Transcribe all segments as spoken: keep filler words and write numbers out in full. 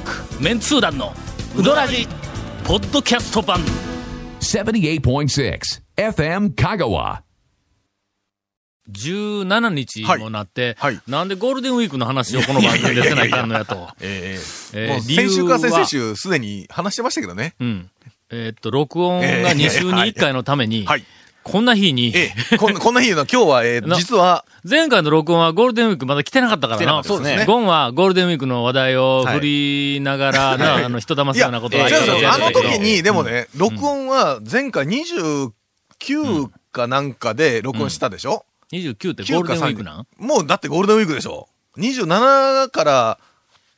続メンツー団のウドラジポッドキャスト版 ななじゅうはちてんろくエフエム 香川じゅうしちにちもなって、はいはい、なんでゴールデンウィークの話をこの番組でせないかんのやと。えーえー、もう先週か先々週すでに話してましたけどね。うん。えー、っと、録音がに週にいっかいのために、えーはい、こんな日に、えーこん。こんな日の今日は、えー、実は。前回の録音はゴールデンウィークまだ来てなかったからな。そうですね。ゴンはゴールデンウィークの話題を振りながら、な、はい、あの、人騙すようなことは言ってたけど。あの時に、でもね、うん、録音は前回にじゅうきゅうかなんかで録音したでしょ、うんうんにじゅうきゅうってゴールデンウィークなん？もうだってゴールデンウィークでしょ。にじゅうしちから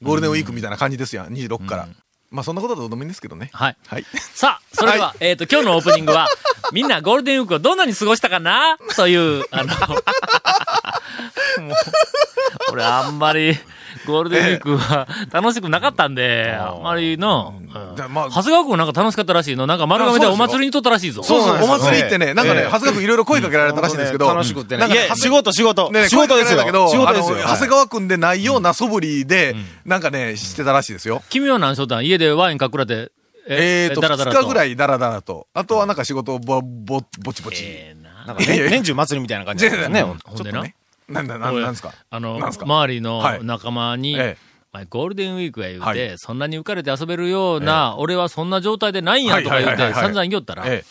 ゴールデンウィークみたいな感じですやん。にじゅうろくから。うん、まあそんなことはどうでもいいんですけどね。はい。はい、さあ、それでは、はい、えっと、今日のオープニングは、みんなゴールデンウィークをどんなに過ごしたかなという、あのもう、俺あんまり、ゴールデンウィークは楽しくなかったんで、あんまりの、うんまあ、長谷川君なんか楽しかったらしいの。なんか丸亀でお祭りにとったらしいぞ。そうそう、お祭りってね、なんかね、長谷川君いろいろ声かけられたらしいんですけど、うん、楽しくってね。いや、仕事仕事。ね、仕事ですよ。だけど、仕事ですよ。長谷川君でないような素振りで、うん、なんかね、してたらしいですよ。君は何しとったん？家でワインかくらって、えーと、ふつかぐらいダラダラと。あとはなんか仕事ぼ、ぼ、ぼちぼち。えー、ななんかね、年中祭りみたいな感じですね。ほんでな。なんだ、なんですかあの、周りの仲間に、はいええ、ゴールデンウィークや言うて、はい、そんなに浮かれて遊べるような、ええ、俺はそんな状態でないんやとか言うて、散々言おったら、ええ、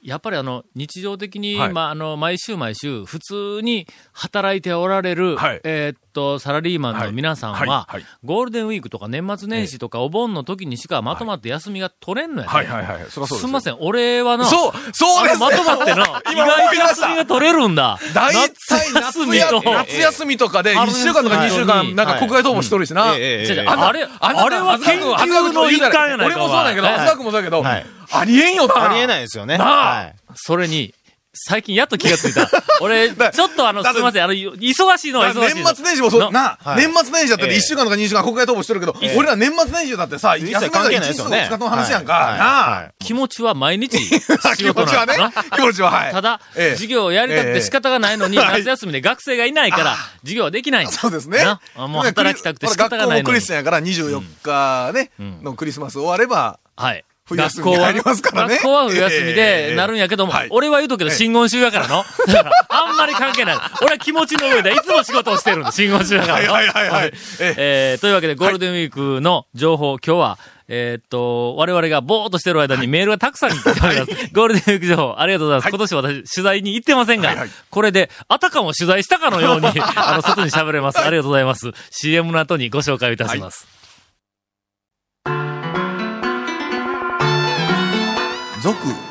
やっぱりあの、日常的に、はい、ま、あの、毎週毎週、普通に働いておられる、はい、えー、っと、サラリーマンの皆さんは、はいはいはい、ゴールデンウィークとか年末年始とかお盆の時にしかまとまって休みが取れんのやね。はいはいはい。そらそうです。すんません、俺はな、そう、そうですね、まとまってな、意外に休みが取れるんだ。大体夏休みと、夏休みとかで、いっしゅうかんとかにしゅうかん、なんか国外逃亡しとるしな。はいええええ、あれ、あれは研究の一環やないか。俺もそうだけど、浅くもそうだけど、はいありえんよな。ありえないですよね。はい。それに、最近やっと気がついた。俺、ちょっとあの、すいません、あの、忙しいのは忙しいの。年末年始もそう、な、はい、年末年始だっていっしゅうかんとかにしゅうかん国外逃亡してるけど、えー、俺ら年末年始だってさ、休みだからいちにちとかふつかの話やんか。はいはいはいはい、気持ちは毎日仕事な。気持ちはね。気持ちは、はい。ただ、えー、授業をやりたくて仕方がないのに、えー、夏休みで学生がいないから、授業はできない。そうですね。もう働きたくて仕方がないのに。学校もクリスチャンやからにじゅうよっかね、うん、のクリスマス終われば、はい。学校は、学校は冬休みでなるんやけども、えーはい、俺は言うとけど、真言宗やからの。あんまり関係ない。俺は気持ちの上で、いつも仕事をしてるんだ、真言宗やからの。はいはいはい、はいえー。というわけで、ゴールデンウィークの情報、はい、今日は、えー、っと、我々がぼーっとしてる間にメールがたくさん来ております。ゴールデンウィーク情報、ありがとうございます。はい、今年私、取材に行ってませんが、はいはい、これで、あたかも取材したかのように、あの、外に喋れます。ありがとうございます。シーエム の後にご紹介いたします。はい続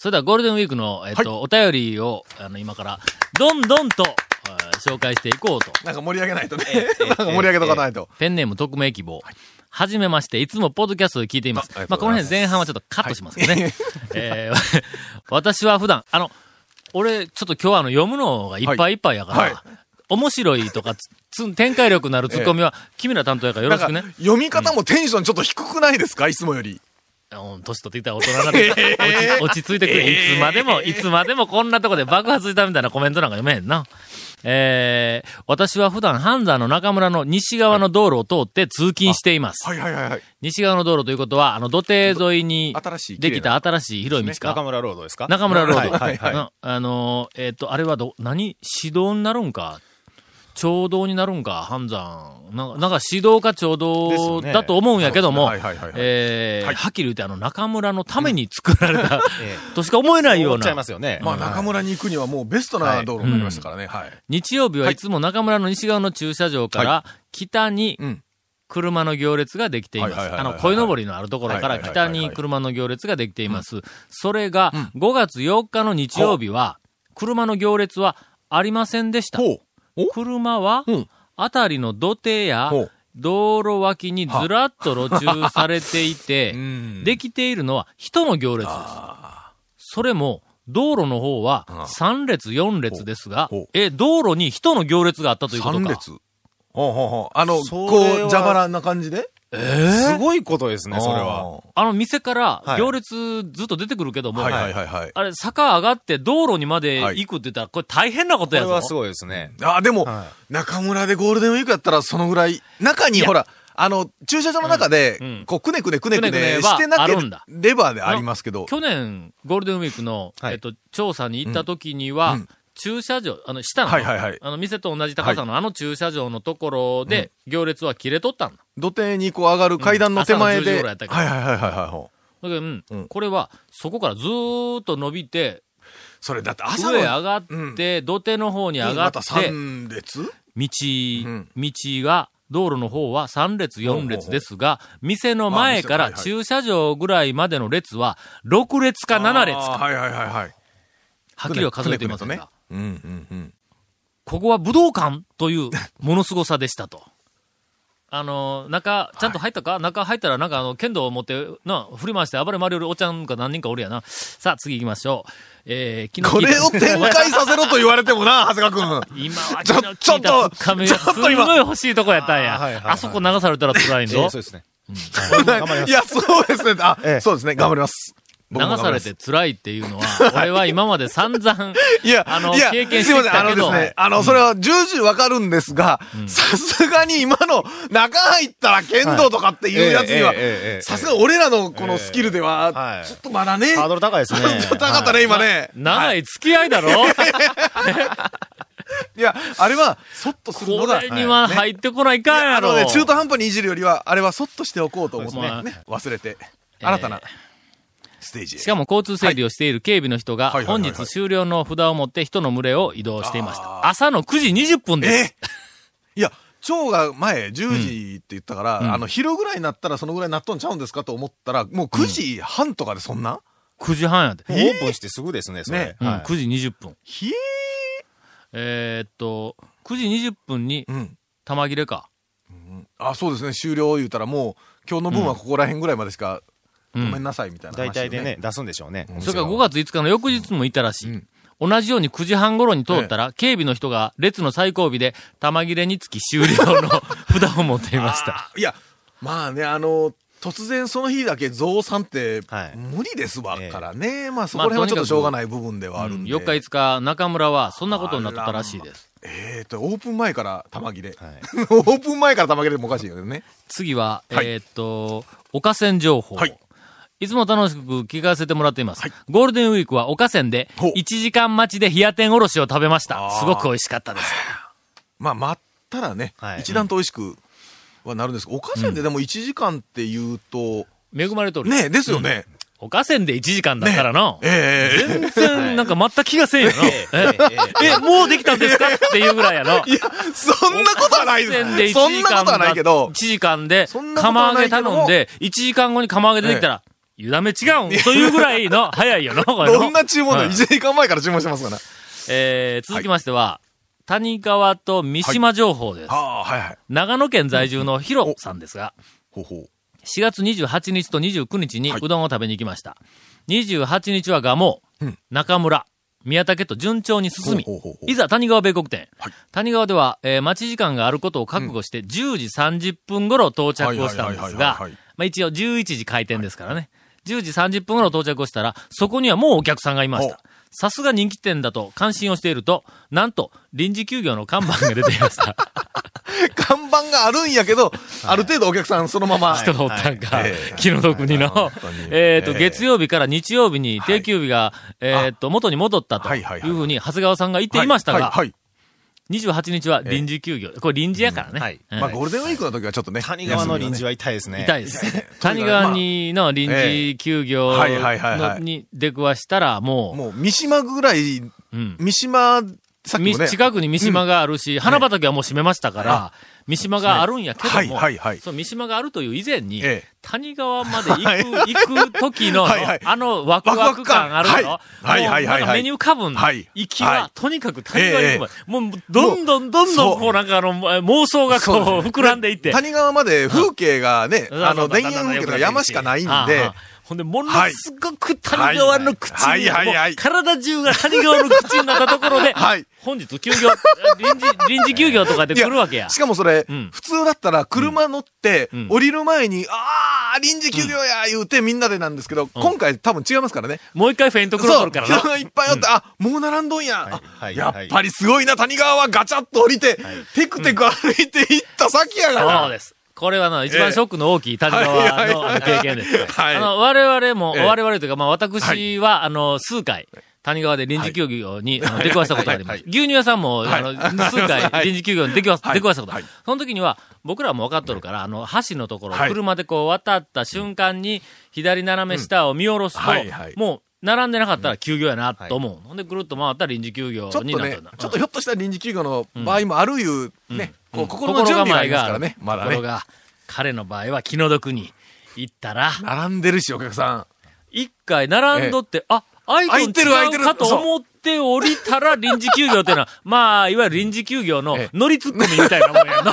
それではゴールデンウィークの、えっと、はい、お便りを、あの、今から、どんどんと、紹介していこうと。なんか盛り上げないとね。えー、なんか盛り上げとかないと。えーえー、ペンネーム匿名希望。はい、はじめまして、いつもポッドキャストで聞いています。あ、ありがとうございます。まあ、この辺前半はちょっとカットしますけどね。はい、えー、私は普段、あの、俺、ちょっと今日はあの、読むのがいっぱいいっぱいやから、はいはい、面白いとか、展開力のあるツッコミは、えー、君ら担当やからよろしくね。読み方もテンションちょっと低くないですか、うん、いつもより。年取ってきたら大人になって落ち、落ち着いてくれ。いつまでも、いつまでもこんなとこで爆発したみたいなコメントなんか読めへんな。えー、私は普段、ハンザーの中村の西側の道路を通って通勤しています。はいはいはいはい。西側の道路ということは、あの、土手沿いにできた新しい広い道か。中村ロードですか？中村ロード。はいはいはい。あの、えっと、あれはど、何？市道になるんか？町道になるんか、半山。なんか、市道か町道だと思うんやけども、はっきり言って、あの、中村のために作られた、うん、としか思えないような。そう思っちゃいますよね。まあ、中村に行くにはもうベストな道路になりましたからね。はいはいうん、日曜日はいつも中村の西側の駐車場から、北に、はいうん車の行列ができています。あの、鯉のぼりのあるところから北に車の行列ができています。それが、ごがつよっかの日曜日は、車の行列はありませんでした。車は、あたりの土手や道路脇にずらっと路駐されていて、うん、できているのは人の行列です。それも道路の方はさん列よん列ですが、え、道路に人の行列があったということか。さん列。ほうほうほう。あの、こう、蛇腹な感じで、えー、すごいことですね、それは。あの、店から行列ずっと出てくるけども、はいはいはいはい、あれ、坂上がって道路にまで行くって言ったら、これ大変なことやぞ。これはすごいですね。あ、でも、はい、中村でゴールデンウィークやったらそのぐらい、中にほら、あの、駐車場の中で、うん、こう、くねくねくねくねしてなければでありますけど。去年、ゴールデンウィークの、はい、えっと、調査に行った時には、うんうん、駐車場、あの、下の、はいはいはい、あの、店と同じ高さの、はい、あの駐車場のところで、行列は切れとったんだ。土手にこう上がる階段の手前で。うん、はいはいはいはいはい。だけど、うんうん、これは、そこからずーっと伸びて、それだって朝の上上がって、うん、土手の方に上がって、さん列？道、道が、道路の方はさん列よん列ですが、店の前から駐車場ぐらいまでの列はろく列かなな列か。はいはいはいはい。はっきりは数えていませんが。うんうんうん、ここは武道館というものすごさでしたと。あの、中、ちゃんと入ったか、はい、中入ったらなんかあの、剣道を持って、な、振り回して暴れ回るおちゃんか何人かおるやな。さあ、次行きましょう。えー、昨日。これを展開させろと言われてもな、長谷川くん。今はちょっと、ちょっと、すごい欲しいとこやったんや。あ、はいはいはい、あそこ流されたら辛いんぞ、えー。そうですね。うん、いや、そうですね。あ、えー、そうですね。頑張ります。流されて辛いっていうのは、俺は今まで散々、いや、あの、経験してきたけど。すいません、あのですね、あの、それは重々わかるんですが、さすがに今の中入ったら剣道とかっていうやつには、さすが俺らのこのスキルでは、ちょっとまだね、ハードル高いですね。高かったね、今ね。長い付き合いだろいや、あれは、そっとするのが。これには入ってこないかんやろ。あのね、中途半端にいじるよりは、あれはそっとしておこうと思ってね、忘れて、新たな。ステージしかも交通整理をしている警備の人が本日終了の札を持って人の群れを移動していました。朝のくじにじゅっぷんです、えー、いや蝶が前じゅうじって言ったから、うん、あの昼ぐらいになったらそのぐらいなっとんちゃうんですかと思ったらもうくじはんとかでそんな、うん、くじはんやで、えー、オープンしてすぐですねそれね、はい、うん、くじにじゅっぷんひーえー、っとくじにじゅっぷんに玉切れか、うん、あ、そうですね、終了言うたらもう今日の分はここら辺ぐらいまでしか、うんごめんなさいみたいな話、ね、大体でね出すんでしょうね。それからごがついつかの翌日もいたらしい、うん、同じようにくじはん頃に通ったら、ええ、警備の人が列の最後尾で玉切れにつき終了の札を持っていました。いやまあね、あの突然その日だけ増産って無理ですわからね、はい、ええ、まあそこら辺はちょっとしょうがない部分ではあるんで、まあうん、よっかいつか中村はそんなことになってたらしいです。えーと、オープン前から玉切れ、はい、オープン前から玉切れもおかしいよね。次は、はい、えーとお河川情報、はい、いつも楽しく聞かせてもらっています。はい、ゴールデンウィークはおかせんで、いちじかんまちで冷や天おろしを食べました。すごく美味しかったです。まあ、待ったらね、はい、一段と美味しくはなるんですが、おかせんででもいちじかんって言うと、うん、恵まれておる。ね、ですよね。うん、おかせんでいちじかんだったらな、ね、えー、全然なんか全く気がせんよな。えー、え、もうできたんですかっていうぐらいやな。いや、そんなことはないです。そんなことはないけど。いちじかんで、釜揚げ頼んで、いちじかんごに釜揚げ出てきたら、えーゆだめ違うんというぐらいの早いよな、これ。どんな注文だ、うん、いちじかんまえから注文してますからね。えー、続きましては、はい、谷川と三島情報です。はいはいはい、長野県在住のヒロさんですが、うん、ほうほうしがつにじゅうはちにちとにじゅうくにちにうどんを食べに行きました。はい、にじゅうはちにちは蒲生、うん、中村、宮武と順調に進み、ほうほうほういざ谷川米国店。はい、谷川では、えー、待ち時間があることを覚悟して、うん、じゅうじさんじゅっぷん頃到着をしたんですが、まあ一応じゅういちじ開店ですからね。はい、じゅうじさんじゅっぷん頃到着をしたら、そこにはもうお客さんがいました。さすが人気店だと感心をしていると、なんと臨時休業の看板が出ていました。看板があるんやけど、はい、ある程度お客さんそのまま。人がおったんか、はいはい、気の毒にの。はいはい、えっ、ー、と、えー、月曜日から日曜日に定休日が、はい、えっ、ー、と、元に戻ったというふうに長谷川さんが言っていましたが、はいはいはい、にじゅうはちにちは臨時休業。これ臨時やからね。うん、はい、はい。まあゴールデンウィークの時はちょっとね。谷川の臨時は痛いですね。痛いです。谷川にの臨時休業に出くわしたらもう。もう三島ぐらい、うん、三島さっきもね、近くに三島があるし、うん、花畑はもう閉めましたから、ね、三島があるんやけども、はいはいはい、その三島があるという以前に、ええ、谷川まで行く、はい、行く時の、はいはい、あのワクワク感あるの、はいはいはい、なんかメニューかぶん、はい、行きは、はい、とにかく谷川行く、ええ、もうどんどんどんどんこうなんかあの妄想がこ う, う、ね、膨らんでいって、谷川まで風景がね、あの田園風景とか山しかないんで。ああほんで、ものすごく谷川の口に、体中が谷川の口になったところで、はい、本日休業、臨時、臨時休業とかで来るわけや。しかもそれ、うん、普通だったら車乗って、うん、降りる前に、あー、臨時休業や言うてみんなでなんですけど、うん、今回多分違いますからね。もう一回フェイントクロー取るからな。そう、いっぱいあって、うん、あ、もう並んどんや、はいはいはい。やっぱりすごいな、谷川はガチャッと降りて、はい、テクテク歩いていった先やから。そうです。これはな、一番ショックの大きい谷川の経験です。はいはいはい、あの、我々も、えー、我々というか、まあ、私は、はい、あの、数回、谷川で臨時休業に、はい、あの出くわしたことがあります。はいはいはい、牛乳屋さんも、はい、あの、数回臨時休業に出くわ、はい、出くわしたことある、はい。その時には、僕らはもう分かっとるから、あの、橋のところ、はい、車でこう渡った瞬間に、左斜め下を見下ろすと、うんはいはい、もう、並んでなかったら休業やなと思う。はい、ほんでぐるっと回ったら臨時休業になったんだ。ちょっとね、うん、ちょっとひょっとしたら臨時休業の場合もあるいうね、うんうん、こう心の準備がありますからね。まだね。ところが彼の場合は気の毒に行ったら並んでるしお客さん。一回並んどって、ええ、あ、アイコン違うかと思って降りたら臨時休業っていうのは、まあ、いわゆる臨時休業の乗りツッコミみたいなもんやの。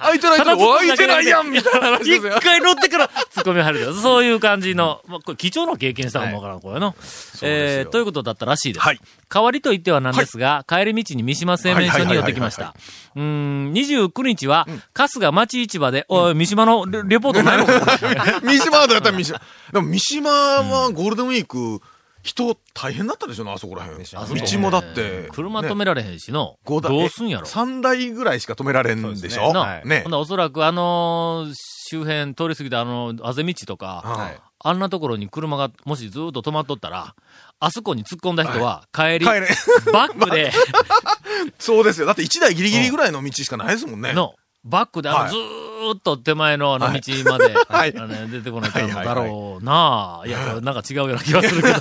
開いてないけど、開いてないやんみたいな話ですよ。一回乗ってからツッコミ入る。そういう感じの、まあ、これ貴重な経験したかもわからん、これの。えー、ということだったらしいです。はい、代わりと言ってはなんですが、はい、帰り道に三島製麺所に寄ってきました。うーん、にじゅうくにちは、うん、春日町市場で、おい、三島のレポートないのか三島はどうやったら三島。でも三島はゴールデンウィーク、うん人大変だったでしょな、あそこら辺。道もだって。車止められへんしの。どうすんやろ。さんだいぐらいしか止められんでしょうね。ほんなおそらくあのー、周辺通り過ぎたあのー、あぜ道とか、はい、あんなところに車がもしずーっと止まっとったら、あそこに突っ込んだ人は帰り、はい、帰れバックで。そうですよ。だっていちだいギリギリぐらいの道しかないですもんね。のバックであのずーっと手前のあの道まで、はいはいはい、出てこないとだろうなぁ。いや、なんか違うような気がするけど、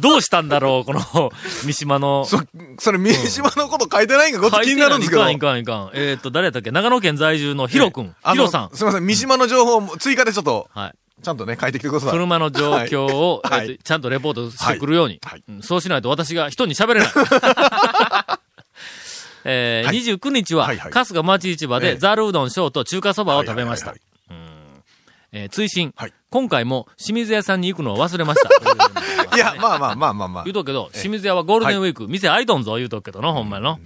どうしたんだろう、この三島の。そ、それ三島のこと書いてないんか、こっち気になるんですけど。いかんいかんいかん。えー、っと、誰やったっけ長野県在住のヒロ君。ヒロさん。すいません、三島の情報も追加でちょっと、はい、ちゃんとね、書いてきてください。車の状況を、はいえー、ちゃんとレポートしてくるように。はいはいうん、そうしないと私が人に喋れない。えーはい、にじゅうくにちは、はいはい、春日町市場でざるうどん小と中華そばを食べました。追伸、はい、今回も清水屋さんに行くのを忘れました。いや、まあまあまあまあまあ。言うとくけど、清水屋はゴールデンウィーク、はい、店開いとんぞ言うとくけどな、ほんまの。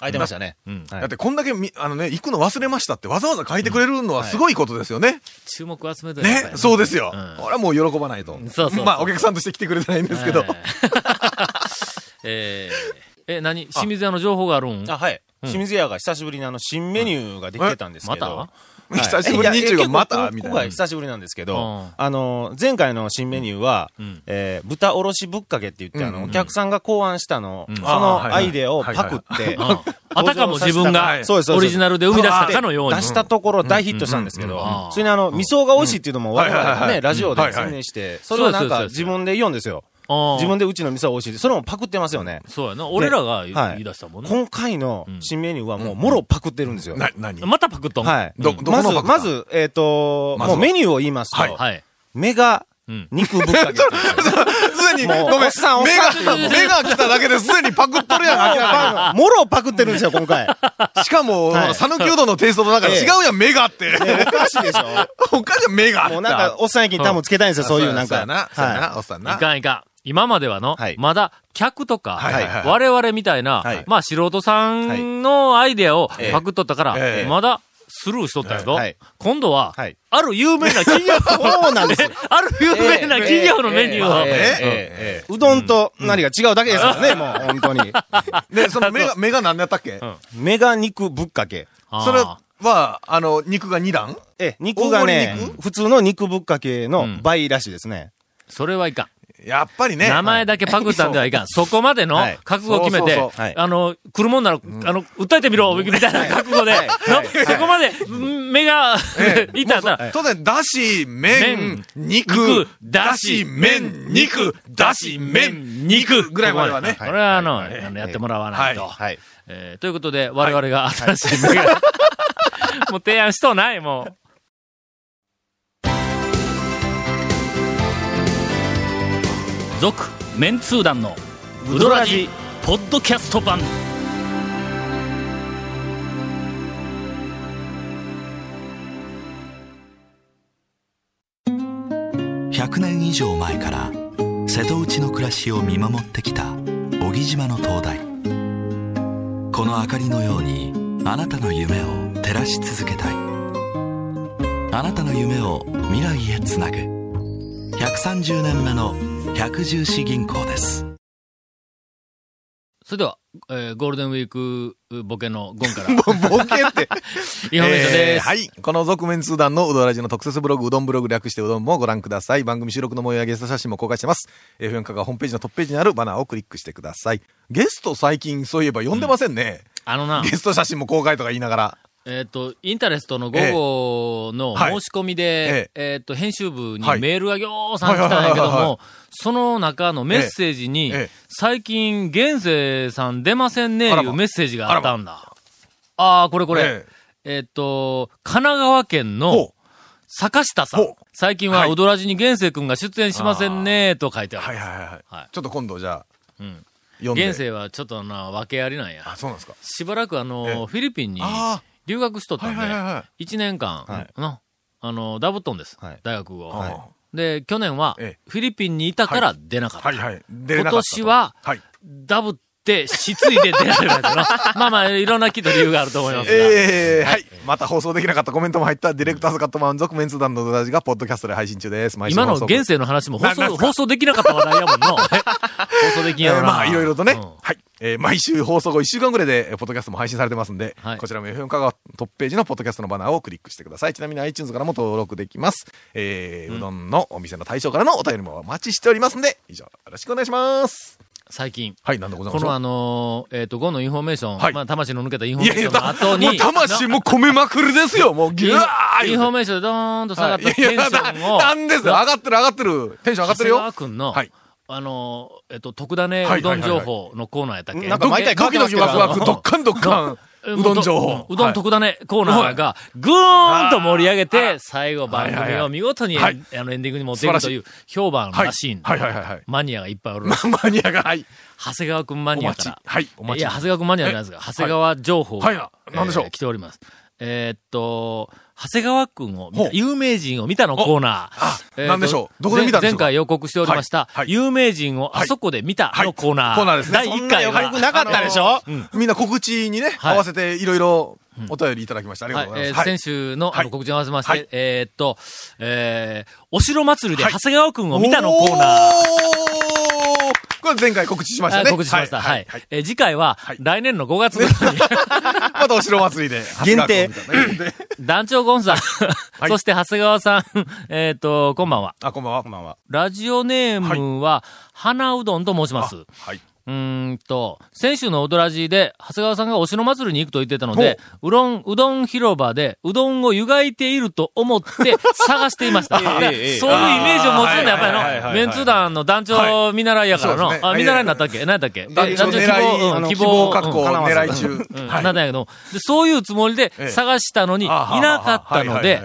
開いてましたね。うん、だってこんだけ、あのね、行くの忘れましたってわざわざ書いてくれるのはすごいことですよね。うんはい、注目を集めてるね。ね、そうですよ。うん、俺はもう喜ばないと。そうそうそうそうまあ、お客さんとして来てくれてないんですけど。えーえ、何清水屋の情報があるんあ、はい、うん。清水屋が久しぶりにあの新メニューができてたんですけど。うん、また、はい、久しぶりににじゅうごまたみたいな。ここが久しぶりなんですけど、うん、あの、前回の新メニューは、うんえー、豚おろしぶっかけって言って、うん、あの、お客さんが考案したの、うん、そのアイデアをパクって、あたかも自分がオリジナルで生み出したかのように。出したところ大ヒットしたんですけど、それにあの、味噌が美味しいっていうのも我々ね、ラジオで宣伝して、それをなんか自分で言うんですよ。自分でうちの店は美味しいです。それもパクってますよね。そうやな。俺らが言い出したもんね。はい、今回の新メニューはもう、もろパクってるんですよ。な、なに？またパクっとん？はい。ど、どこのパクった？まず、まず、えっと、もうメニューを言いますと、はいはい、メガ、肉ぶっかけ。すでに、ごめん、おっさん、おっさん。目が来ただけですでにパクっとるやん。もろパクってるんですよ、今回。しかも、さぬきうどんのテイストの中で違うやん、目がって。おかしいでしょ？おかしい、目が。もうなんか、おっさん駅に多分つけたいんですよ、そういうなんか。そうやな、そうやな、おっさんな。いかんいかん。今まではの、はい、まだ客とか、はいはいはい、我々みたいな、はい、まあ素人さんのアイデアをパクっとったから、はい、まだスルーしとったけど、はいはい、今度は、はい、ある有名な企業そうなんですある有名な企業のメニューを、えー、うどんと何が違うだけですからね、うん、もう本当に。で、そのメガ、メガ何やったっけ、うん、メガ肉ぶっかけ。それは、あの、肉がに段え、肉がね、普通の肉ぶっかけの倍らしいですね。うん、それはいかん。やっぱりね。名前だけパクったんではいかん。そこまでの覚悟を決めて、はい、そうそうそう、はい、あの、来るもんなら、うん、あの、訴えてみろ、みたいな覚悟で、はいはいはい、そこまで、目が、ええ、いたら、当然、だし、麺、肉、だし、麺、肉、だし、麺、肉ぐらいまではね。これはあの、やってもらわないと。ということで、我々が新しいメガネ。もう提案しとうない、もう。続、メンツー団のウドラジポッドキャスト版。ひゃくねん以上前から瀬戸内の暮らしを見守ってきた小木島の灯台。この明かりのようにあなたの夢を照らし続けたい。あなたの夢を未来へつなぐひゃくさんじゅうねんめの百十四銀行です。それでは、えー、ゴールデンウィークボケのゴンからボケってイホメントです、えー、はい。この続面通談のうどらじの特設ブログ、うどんブログ略してうどんもご覧ください。番組収録の模様やゲスト写真も公開してます。 エフエム 香川ホームページのトップページにあるバナーをクリックしてください。ゲスト最近そういえば呼んでませんね、うん、あのなゲスト写真も公開とか言いながらえっと、インタレストの午後の申し込みで、えっと、編集部にメールがぎょうさん来たんやけども、その中のメッセージに、最近、現世さん出ませんねーいうメッセージがあったんだ。ああ、これこれ。えっと、神奈川県の坂下さん。最近はうどらじに現世くんが出演しませんねーと書いてある。はいはいはい。ちょっと今度じゃあ。うん。現世はちょっとな、訳ありなんや。あ、そうなんですか。しばらくあの、フィリピンに、留学しとったんで、いちねんかんの、あの、ダブトンです、大学を。で、去年は、フィリピンにいたから出なかった。今年は、ダブって、失意で出られないとな。まあまあ、いろんなきっと理由があると思いますが。ええ、はい。また放送できなかったコメントも入った、ディレクターズカット満足メンツ団のドラジが、ポッドキャストで配信中です。今の現世の話も放送できなかった話題やもんの。放送できんやろな。まあ、いろいろとね。はい。えー、毎週放送後いっしゅうかんぐらいで、ポッドキャストも配信されてますんで、はい、こちらも エフエム 香川トップページのポッドキャストのバナーをクリックしてください。ちなみに iTunes からも登録できます。えー、うどんのお店の大将からのお便りもお待ちしておりますんで、以上、よろしくお願いします。最近。はい、なんでございますこのあのー、えっ、ー、と、ごのインフォメーション。はい。まあ、魂の抜けたインフォメーションの後に。いやいやもう魂も込めまくるですよ、もうギューインフォメーションでドーンと下がったテンションを。なんですよ、上がってる上がってる。テンション上がってるよ。長谷川君の。はい。あの、えっと、特ダネうどん情報のコーナーやったっけ、なんか毎回ドキドキワクワク、ドッカンドッカン、うどん情報。うどん特ダネコーナーが、ぐーんと盛り上げて、最後番組を見事に、あの、エンディングに持っていくという、評判らしいんで、マニアがいっぱいおる。マニアが、はい。長谷川くんマニアから。はい、お待ち。いや、長谷川くんマニアじゃないですか。長谷川情報が、なんでしょう。来ております。えっと、長谷川くんを、有名人を見たのコーナー。何でしょう、どこで見たんですか。前回予告しておりました、有名人をあそこで見たのコーナー。コーナーですね。だいいっかいは。よくなかったでしょ、みんな告知にね、合わせていろいろお便りいただきました。ありがとうございます。先週の告知に合わせまして、えっと、えお城祭りで長谷川くんを見たのコーナー。これ前回告知しましたね。告知しました。はい。次回は、来年のごがつぐらいに。またお城祭りで。限定。団長ゴンさん。そして長谷川さん。えっと、こんばんは。あ、こんばんは、こんばんは。ラジオネームは、花うどんと申します。はい。うんと、先週のおどらじで、長谷川さんがお城祭りに行くと言ってたので、うどん、うどん広場で、うどんを湯がいていると思って探していました。そういうイメージを持つんだ、やっぱりの。メンツ団の団長見習いやからの。あ、見習いになったっけ、何やったっけ、団長希望確保狙い中。なんだけど、そういうつもりで探したのに、いなかったので、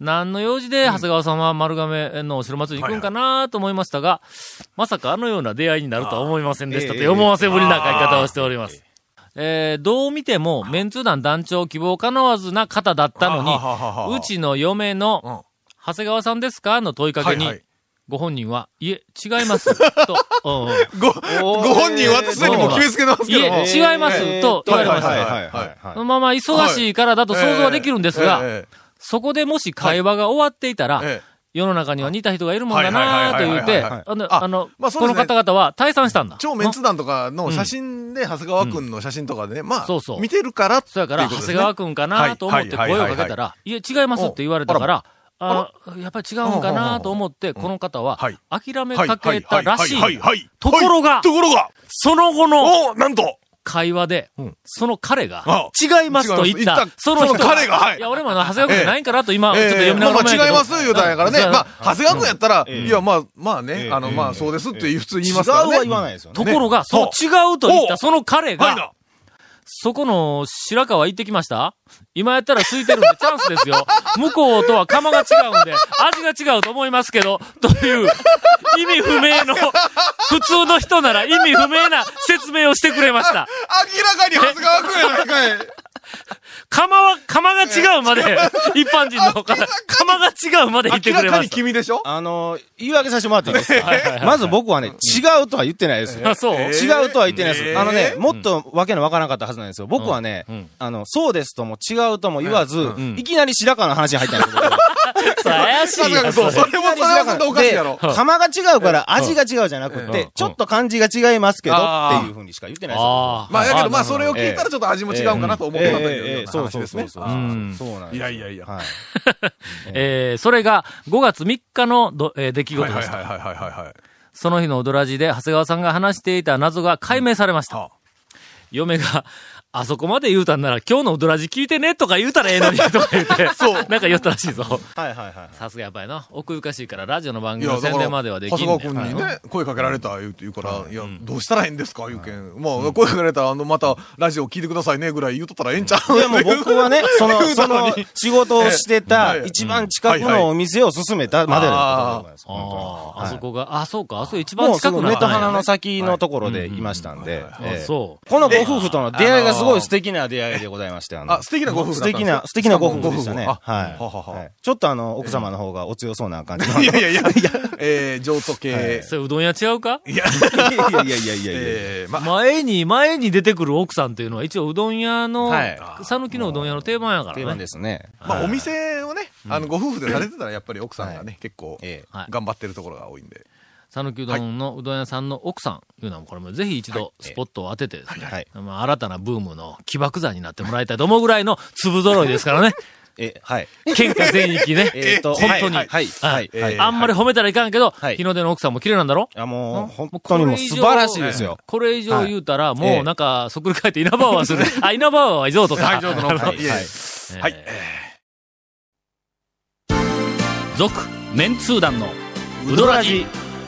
何の用事で長谷川さんは丸亀のお城祭りに行くんかなと思いましたが、まさかあのような出会いになるとは思いませんでしたと思わせぶりな書き方をしております。えー、どう見てもメンツ団団長希望かなわずな方だったのに、うちの嫁の長谷川さんですかの問いかけに、ご本人は、いえ、違います、と。ご本人はすでにもう決めつけなんですけど。いえ、違います、と言われました。まあまあ、忙しいからだと想像はできるんですが、そこでもし会話が終わっていたら、世の中には似た人がいるもんだなーと言って、あの、この方々は退散したんだ。超メンツ団とかの写真で、長谷川くんの写真とかでね、まあ、見てるからっていうことですね。そうだから、長谷川くんかなと思って声をかけたら、いや、違いますって言われたから、ああ、やっぱり違うんかなと思って、この方は、諦めかけたらしい。ところが、ところが、その後の、なんと、会話で、うん、その彼が、違いますと言った、その人が、彼が、はい。いや、俺も長谷川君じゃないんかなと、今、ちょっと読みながら。まあまあ違います言うたんやからね。まあ、長谷川君やったら、いや、まあ、まあね、あの、まあそうですって普通言いますからね。違うは言わないですよね。ところが、そう、違うと言った、その彼が、そこの白川行ってきました？今やったら空いてるんでチャンスですよ。向こうとは釜が違うんで味が違うと思いますけど、という意味不明の、普通の人なら意味不明な説明をしてくれました。明らかに長谷川君やないかい。釜は、釜が違うまで、一般人の方、釜が違うまで言ってくれました。明らかに君でしょ？あの、言い訳させてもらっていいですか？はいはいはい、まず僕はね、違うとは言ってないですよ。あ、そう？違うとは言ってないです。えー、あのね、もっとわけのわからなかったはずなんですよ。僕はね、うんうん、あの、そうですとも違うとも言わず、うんうん、いきなり白川の話に入ったんですよ。怪しいやつ。それも白川とおかしいやろ。釜が違うから味が違うじゃなくて、ちょっと感じが違いますけどっていう風にしか言ってないですよ。あまあ、だけどまあそれを聞いたらちょっと味も違うかなと思ってたんだけど。そうそうそうそう。いやいやいや。はい、えー、それがごがつみっかのど、えー、出来事でした。はいはいはいはいはい、はい。その日のオドラジで長谷川さんが話していた謎が解明されました。うん、嫁が、あそこまで言うたんなら今日のオドラジ聞いてねとか言うたらええのにとか言ってそうなんか言ったらしいぞ。はいはいはい。さすがやっぱりな、奥ゆかしいからラジオの番組の宣伝まではできんねん。長谷川君にね、声かけられた言うて言うから、うん、いや、どうしたらええんですか言うけん、うん、まあ声かけられたらあのまたラジオ聞いてくださいねぐらい言うとったらええんちゃう。でも僕はねそのその仕事をしてた一番近くのお店を勧めたまでのことなんです。あそこがあそうかあそこ一番近くの目と鼻の先のところでいましたんで、そうこのご夫婦との出会いがすごい素敵な出会いでございまして、あの。あ、素敵なご夫婦だったんですか？素敵な、素敵なご夫婦でしたね。はい。ちょっとあの、奥様の方がお強そうな感じ。いやいやいや、えー、上都系。それうどん屋違うか？いやいやいやいやいや。えー、前に、前に出てくる奥さんというのは一応うどん屋の、讃岐のうどん屋の定番やからね。定番ですね。まあお店をね、あの、ご夫婦でされてたらやっぱり奥さんがね、結構、頑張ってるところが多いんで。讃岐うどんのうどん屋さんの奥さんいうのはこれもぜひ一度スポットを当ててですね、はいえー、まあ新たなブームの起爆剤になってもらいたいと思うぐらいの粒揃いですからね。え、はい。県下全域ね。えっと、本当に。はい。はい。あんまり褒めたらいかんけど、日の出の奥さんも綺麗なんだろ？あ、もう、本当にもう素晴らしいですよ。これ以上言うたら、もうなんか、そっくり返って稲葉はする。あ、稲葉は譲渡か。はい、譲渡の。はい。続、メンツー団のうどらじ。